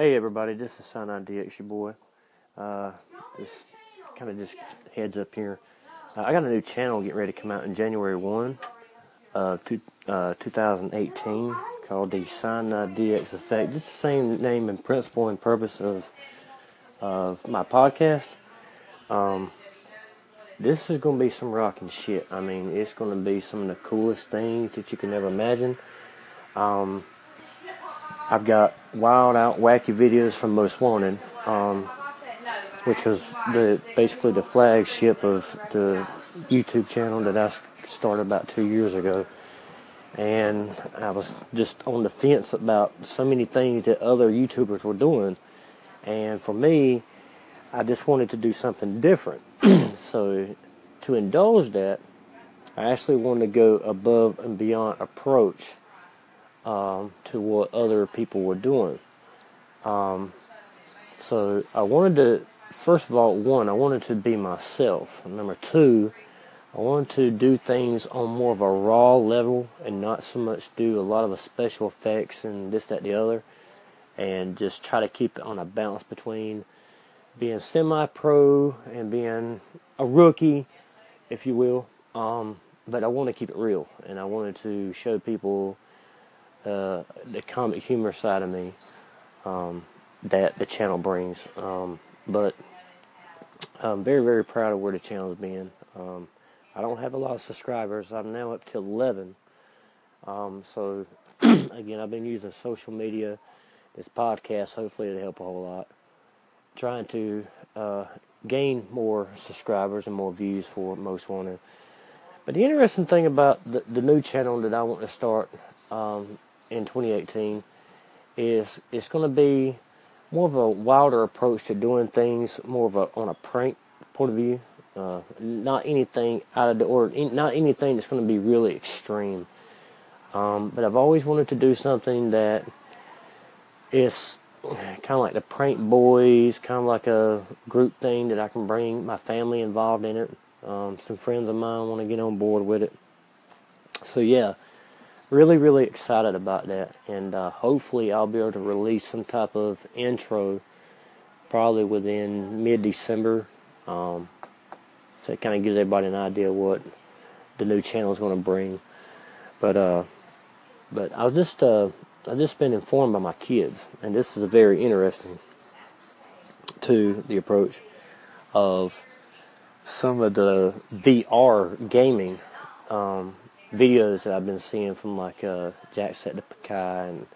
Hey everybody, this is Cyanide DX, your boy. Just kind of just heads up here. I got a new channel getting ready to come out in January 1, 2018, called the Cyanide DX Effect. It's the same name and principle and purpose of my podcast. This is going to be some rocking shit. I mean, it's going to be some of the coolest things that you can ever imagine. I've got wild out wacky videos from Most Wanted, which was basically the flagship of the YouTube channel that I started about 2 years ago. And I was just on the fence about so many things that other YouTubers were doing. And for me, I just wanted to do something different. So to indulge that, I actually wanted to go above and beyond approach to what other people were doing. So I wanted to, first of all, one, I wanted to be myself. And number two, I wanted to do things on more of a raw level and not so much do a lot of special effects and this, that, the other, and just try to keep it on a balance between being semi-pro and being a rookie, if you will. But I want to keep it real, and I wanted to show people the comic humor side of me that the channel brings. But I'm very, very proud of where the channel's been. I don't have a lot of subscribers. I'm now up to 11. So, again, I've been using social media, this podcast, hopefully it'll help a whole lot. Trying to gain more subscribers and more views for Most Wanted. But the interesting thing about the new channel that I want to start in 2018 is it's going to be more of a wilder approach to doing things, more of on a prank point of view. Not anything out of the ordinary, not anything that's going to be really extreme. But I've always wanted to do something that is kind of like the Prank Boys, kind of like a group thing that I can bring my family involved in it. Some friends of mine want to get on board with it. So yeah, really, really excited about that, and hopefully I'll be able to release some type of intro probably within mid-December, so it kind of gives everybody an idea what the new channel is going to bring. But I've just been informed by my kids, and this is very interesting to the approach of some of the VR gaming videos that I've been seeing from like Jacksepticeye and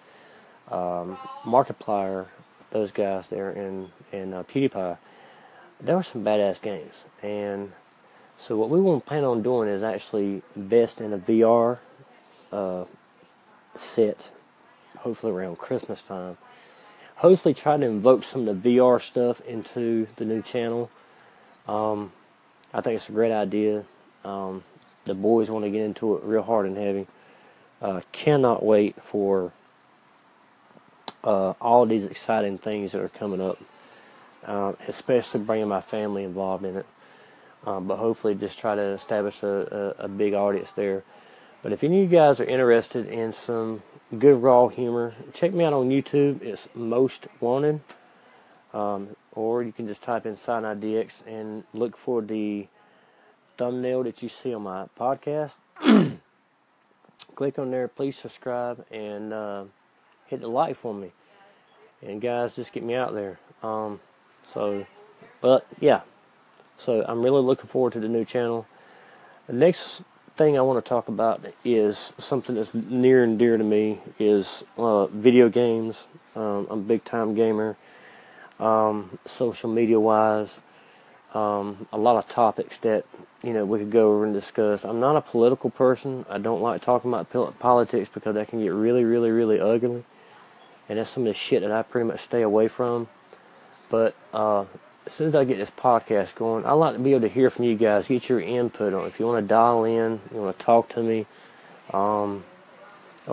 Markiplier, those guys there, and PewDiePie. There were some badass games, and so what we want to plan on doing is actually invest in a VR set, hopefully around Christmas time. Hopefully try to invoke some of the VR stuff into the new channel. I think it's a great idea. The boys want to get into it real hard and heavy. Cannot wait for all these exciting things that are coming up, especially bringing my family involved in it. But hopefully just try to establish a big audience there. But if any of you guys are interested in some good raw humor, check me out on YouTube. It's Most Wanted. Or you can just type in SinaiDX and look for the thumbnail that you see on my podcast. Click on there, please subscribe, and hit the like for me. And guys, just get me out there. But yeah, so I'm really looking forward to the new channel. The next thing I want to talk about is something that's near and dear to me, is video games. I'm a big time gamer, social media wise. A lot of topics that, you know, we could go over and discuss. I'm not a political person. I don't like talking about politics because that can get really, really, really ugly. And that's some of the shit that I pretty much stay away from. But as soon as I get this podcast going, I like to be able to hear from you guys, get your input on it. If you want to dial in, you want to talk to me, or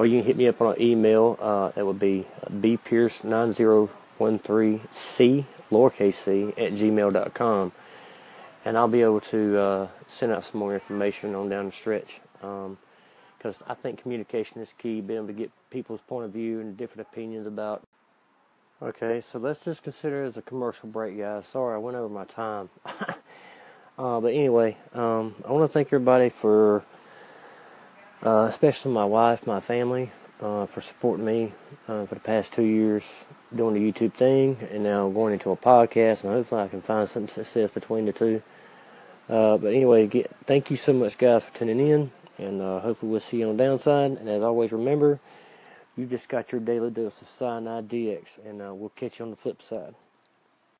you can hit me up on email. It would be bpierce9013c, lowercase c, @gmail.com. And I'll be able to send out some more information on down the stretch, because I think communication is key, being able to get people's point of view and different opinions about Okay, so let's just consider it as a commercial break, guys. Sorry, I went over my time. But anyway, I want to thank everybody for, especially my wife, my family, for supporting me for the past 2 years doing the YouTube thing, and now going into a podcast, and hopefully I can find some success between the two. But anyway, thank you so much, guys, for tuning in, and hopefully we'll see you on the downside. And as always, remember, you just got your daily dose of Cyanide DX, and we'll catch you on the flip side.